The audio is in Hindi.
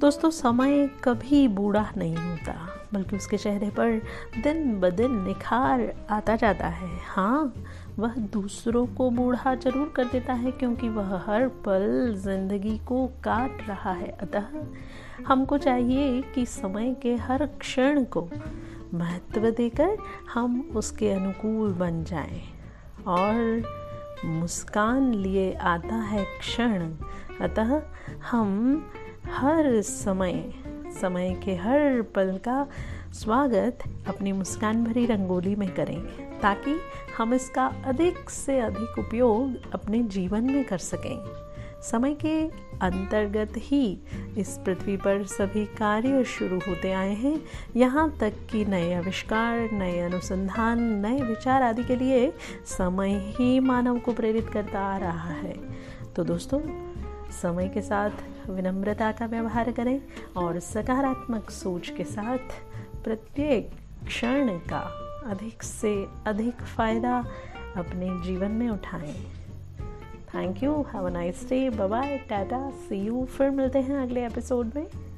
दोस्तों, समय कभी बूढ़ा नहीं होता, बल्कि उसके चेहरे पर दिन ब दिन निखार आता जाता है। हाँ, वह दूसरों को बूढ़ा जरूर कर देता है, क्योंकि वह हर पल जिंदगी को काट रहा है। अतः हमको चाहिए कि समय के हर क्षण को महत्व देकर हम उसके अनुकूल बन जाएं। और मुस्कान लिए आता है क्षण, अतः हम हर समय के हर पल का स्वागत अपनी मुस्कान भरी रंगोली में करेंगे, ताकि हम इसका अधिक से अधिक उपयोग अपने जीवन में कर सकें। समय के अंतर्गत ही इस पृथ्वी पर सभी कार्य शुरू होते आए हैं, यहाँ तक कि नए आविष्कार, नए अनुसंधान, नए विचार आदि के लिए समय ही मानव को प्रेरित करता आ रहा है। तो दोस्तों, समय के साथ विनम्रता का व्यवहार करें और सकारात्मक सोच के साथ प्रत्येक क्षण का अधिक से अधिक फायदा अपने जीवन में उठाएं। Thank you, have a nice day, bye bye, tata, see you. फिर मिलते हैं अगले एपिसोड में।